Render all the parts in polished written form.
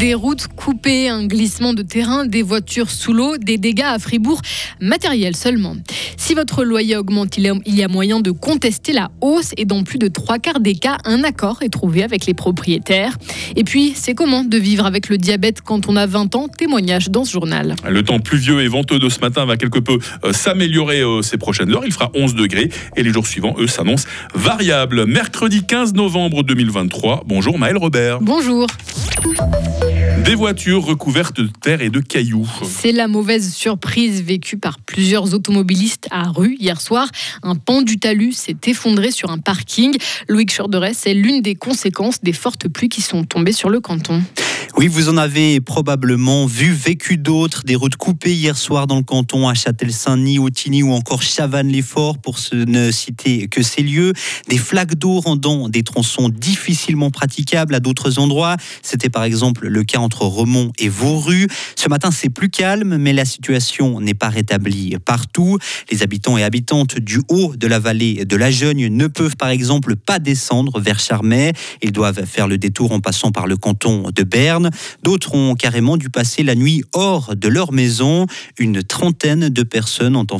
des routes coupées, un glissement de terrain, des voitures sous l'eau, des dégâts à Fribourg, matériels seulement. Si votre loyer augmente, il y a moyen de contester la hausse et dans plus de 3/4 des cas, un accord est trouvé avec les propriétaires. Et puis, c'est comment de vivre avec le diabète quand on a 20 ans ? Témoignage dans ce journal. Le temps pluvieux et venteux de ce matin va quelque peu s'améliorer ces prochaines heures. Il fera 11 degrés et les jours suivants, eux, s'annoncent variables. Mercredi 15 novembre 2023. Bonjour Maël Robert. Bonjour. Des voitures recouvertes de terre et de cailloux. C'est la mauvaise surprise vécue par plusieurs automobilistes à Rue hier soir. Un pan du talus s'est effondré sur un parking. Loïc Chorderey, c'est l'une des conséquences des fortes pluies qui sont tombées sur le canton. Oui, vous en avez probablement vu, vécu d'autres. Des routes coupées hier soir dans le canton à Châtel-Saint-Denis, Autigny ou encore Chavannes-les-Forts, pour ne citer que ces lieux. Des flaques d'eau rendant des tronçons difficilement praticables à d'autres endroits. C'était par exemple le cas entre Romont et Vauru. Ce matin, c'est plus calme, mais la situation n'est pas rétablie partout. Les habitants et habitantes du haut de la vallée de la Jeugne ne peuvent par exemple pas descendre vers Charmey. Ils doivent faire le détour en passant par le canton de Berne. D'autres ont carrément dû passer la nuit hors de leur maison. Une trentaine de personnes ont en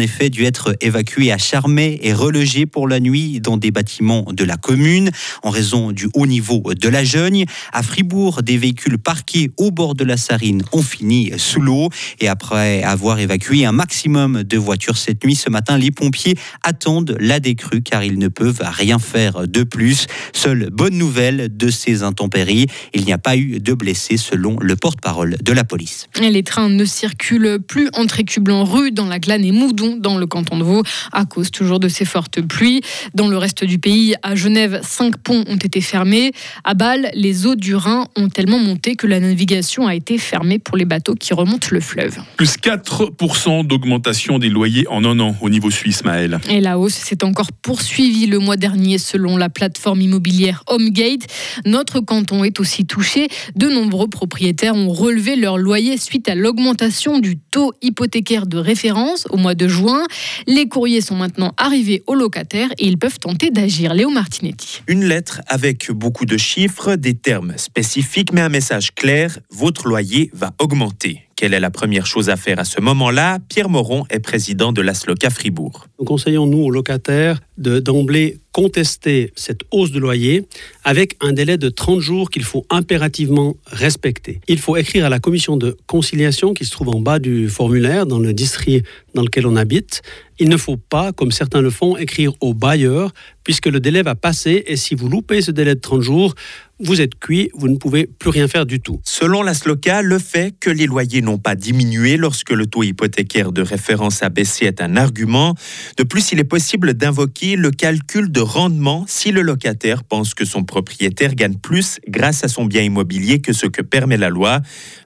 effet dû être évacuées à Charmey et relogées pour la nuit dans des bâtiments de la commune en raison du haut niveau de la Jeugne. À Fribourg, des véhicules parqués au bord de la Sarine ont fini sous l'eau et après avoir évacué un maximum de voitures cette nuit, ce matin, les pompiers attendent la décrue car ils ne peuvent rien faire de plus. Seule bonne nouvelle de ces intempéries, il n'y a pas eu de blessés selon le porte-parole de la police. Et les trains ne circulent plus entre Écublens-Rue, dans la Glane et Moudon, dans le canton de Vaud, à cause toujours de ces fortes pluies. Dans le reste du pays, à Genève, 5 ponts ont été fermés. À Bâle, les eaux du Rhin ont tellement monté que la navigation a été fermée pour les bateaux qui remontent le fleuve. Plus 4% d'augmentation des loyers en un an au niveau suisse, Maël. Et la hausse s'est encore poursuivie le mois dernier, selon la plateforme immobilière Homegate. Notre canton est aussi touché. De nombreux propriétaires ont relevé leur loyer suite à l'augmentation du taux hypothécaire de référence au mois de juin. Les courriers sont maintenant arrivés aux locataires et ils peuvent tenter d'agir. Léo Martinetti. Une lettre avec beaucoup de chiffres, des termes spécifiques, mais un message clair : votre loyer va augmenter. Quelle est la première chose à faire à ce moment-là ? Pierre Moron est président de la SLOCA Fribourg. Nous conseillons, nous, aux locataires d'emblée contester cette hausse de loyer avec un délai de 30 jours qu'il faut impérativement respecter. Il faut écrire à la commission de conciliation qui se trouve en bas du formulaire dans le district dans lequel on habite. Il ne faut pas, comme certains le font, écrire au bailleur puisque le délai va passer et si vous loupez ce délai de 30 jours, vous êtes cuit, vous ne pouvez plus rien faire du tout. Selon la SLOCA, le fait que les loyers n'ont pas diminué lorsque le taux hypothécaire de référence a baissé est un argument. De plus, il est possible d'invoquer le calcul de rendement si le locataire pense que son propriétaire gagne plus grâce à son bien immobilier que ce que permet la loi.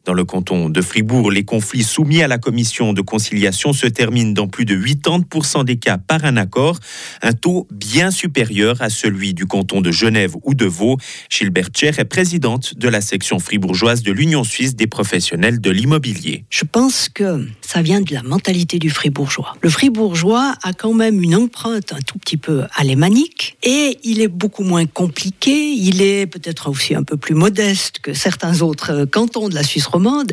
Dans le canton de Fribourg, les conflits soumis à la commission de conciliation se terminent dans plus de 80% des cas par un accord, un taux bien supérieur à celui du canton de Genève ou de Vaud. Gilbert Berthier est présidente de la section fribourgeoise de l'Union suisse des professionnels de l'immobilier. Je pense que ça vient de la mentalité du fribourgeois. Le fribourgeois a quand même une empreinte un tout petit peu alémanique et il est beaucoup moins compliqué, il est peut-être aussi un peu plus modeste que certains autres cantons de la Suisse romande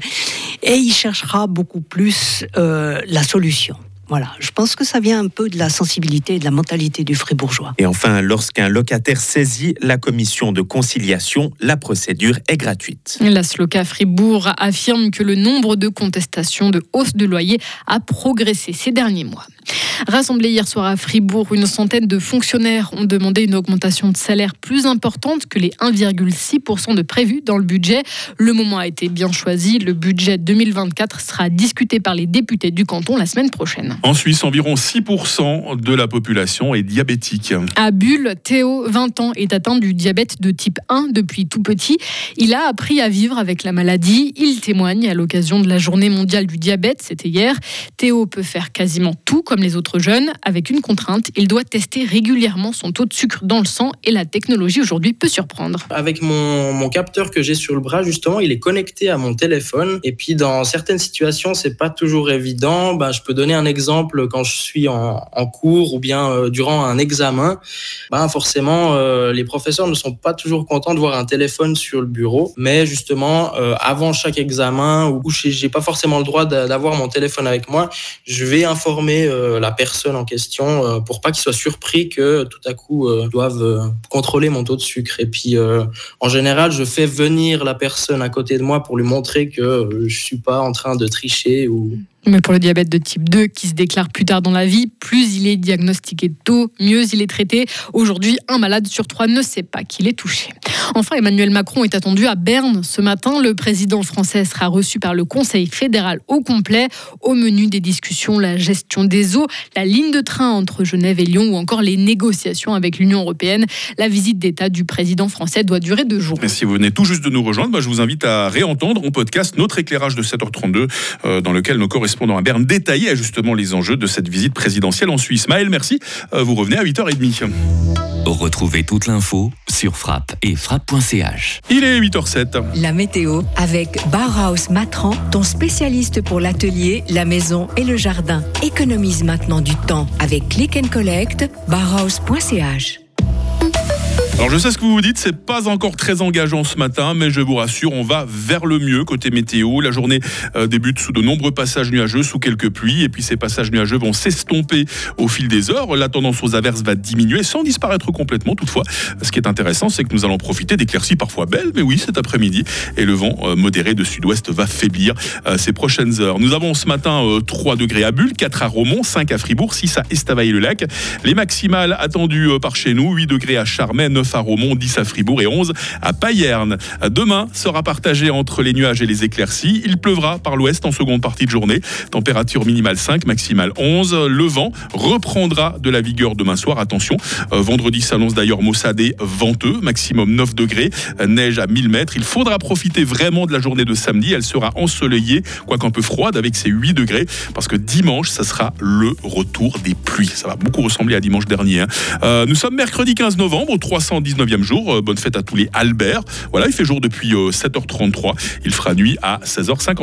et il cherchera beaucoup plus la solution. Voilà, je pense que ça vient un peu de la sensibilité et de la mentalité du fribourgeois. Et enfin, lorsqu'un locataire saisit la commission de conciliation, la procédure est gratuite. La SLOCA Fribourg affirme que le nombre de contestations de hausse de loyer a progressé ces derniers mois. Rassemblés hier soir à Fribourg, une centaine de fonctionnaires ont demandé une augmentation de salaire plus importante que les 1,6% de prévus dans le budget. Le moment a été bien choisi. Le budget 2024 sera discuté par les députés du canton la semaine prochaine. En Suisse, environ 6% de la population est diabétique. À Bulle, Théo, 20 ans, est atteint du diabète de type 1 depuis tout petit. Il a appris à vivre avec la maladie. Il témoigne à l'occasion de la journée mondiale du diabète, c'était hier. Théo peut faire quasiment tout comme les autres jeunes, avec une contrainte, il doit tester régulièrement son taux de sucre dans le sang et la technologie aujourd'hui peut surprendre. Avec mon capteur que j'ai sur le bras, justement, il est connecté à mon téléphone et puis dans certaines situations, c'est pas toujours évident. Je peux donner un exemple. exemple, quand je suis en cours ou bien durant un examen, forcément, les professeurs ne sont pas toujours contents de voir un téléphone sur le bureau. Mais justement, avant chaque examen, où j'ai pas forcément le droit d'avoir mon téléphone avec moi, je vais informer la personne en question pour pas qu'il soit surpris que tout à coup doivent contrôler mon taux de sucre. Et puis, en général, je fais venir la personne à côté de moi pour lui montrer que je suis pas en train de tricher ou... Mais pour le diabète de type 2 qui se déclare plus tard dans la vie, plus il est diagnostiqué tôt, mieux il est traité. Aujourd'hui, un malade sur 3 ne sait pas qu'il est touché. Enfin, Emmanuel Macron est attendu à Berne ce matin. Le président français sera reçu par le Conseil fédéral au complet. Au menu des discussions, la gestion des eaux, la ligne de train entre Genève et Lyon ou encore les négociations avec l'Union européenne. La visite d'État du président français doit durer 2 jours. Et si vous venez tout juste de nous rejoindre, je vous invite à réentendre en podcast notre éclairage de 7h32 dans lequel nos correspondants à Berne détaillaient justement les enjeux de cette visite présidentielle en Suisse. Maël, merci. Vous revenez à 8h30. Retrouvez toute l'info sur Frappe et frappe.ch. Il est 8h07. La météo avec Bauhaus Matran, ton spécialiste pour l'atelier, la maison et le jardin. Économise maintenant du temps avec Click and Collect, bauhaus.ch. Alors je sais ce que vous vous dites, c'est pas encore très engageant ce matin, mais je vous rassure, on va vers le mieux côté météo. La journée débute sous de nombreux passages nuageux, sous quelques pluies, et puis ces passages nuageux vont s'estomper au fil des heures. La tendance aux averses va diminuer sans disparaître complètement. Toutefois, ce qui est intéressant, c'est que nous allons profiter d'éclaircies parfois belles, mais oui, cet après-midi, et le vent modéré de sud-ouest va faiblir ces prochaines heures. Nous avons ce matin 3 degrés à Bulle, 4 à Romont, 5 à Fribourg, 6 à Estavayer-le-Lac. Les maximales attendues par chez nous, 8 degrés à Charmey, 9 à Romont, 10 à Fribourg et 11 à Payerne. Demain sera partagé entre les nuages et les éclaircies. Il pleuvra par l'ouest en seconde partie de journée. Température minimale 5, maximale 11. Le vent reprendra de la vigueur demain soir. Attention, vendredi s'annonce d'ailleurs maussade, venteux, maximum 9 degrés, neige à 1000 mètres. Il faudra profiter vraiment de la journée de samedi. Elle sera ensoleillée, quoique un peu froide avec ses 8 degrés, parce que dimanche, ça sera le retour des pluies. Ça va beaucoup ressembler à dimanche dernier. Nous sommes mercredi 15 novembre, au 319e jour. Bonne fête à tous les Albert. Voilà, il fait jour depuis 7h33. Il fera nuit à 16h50.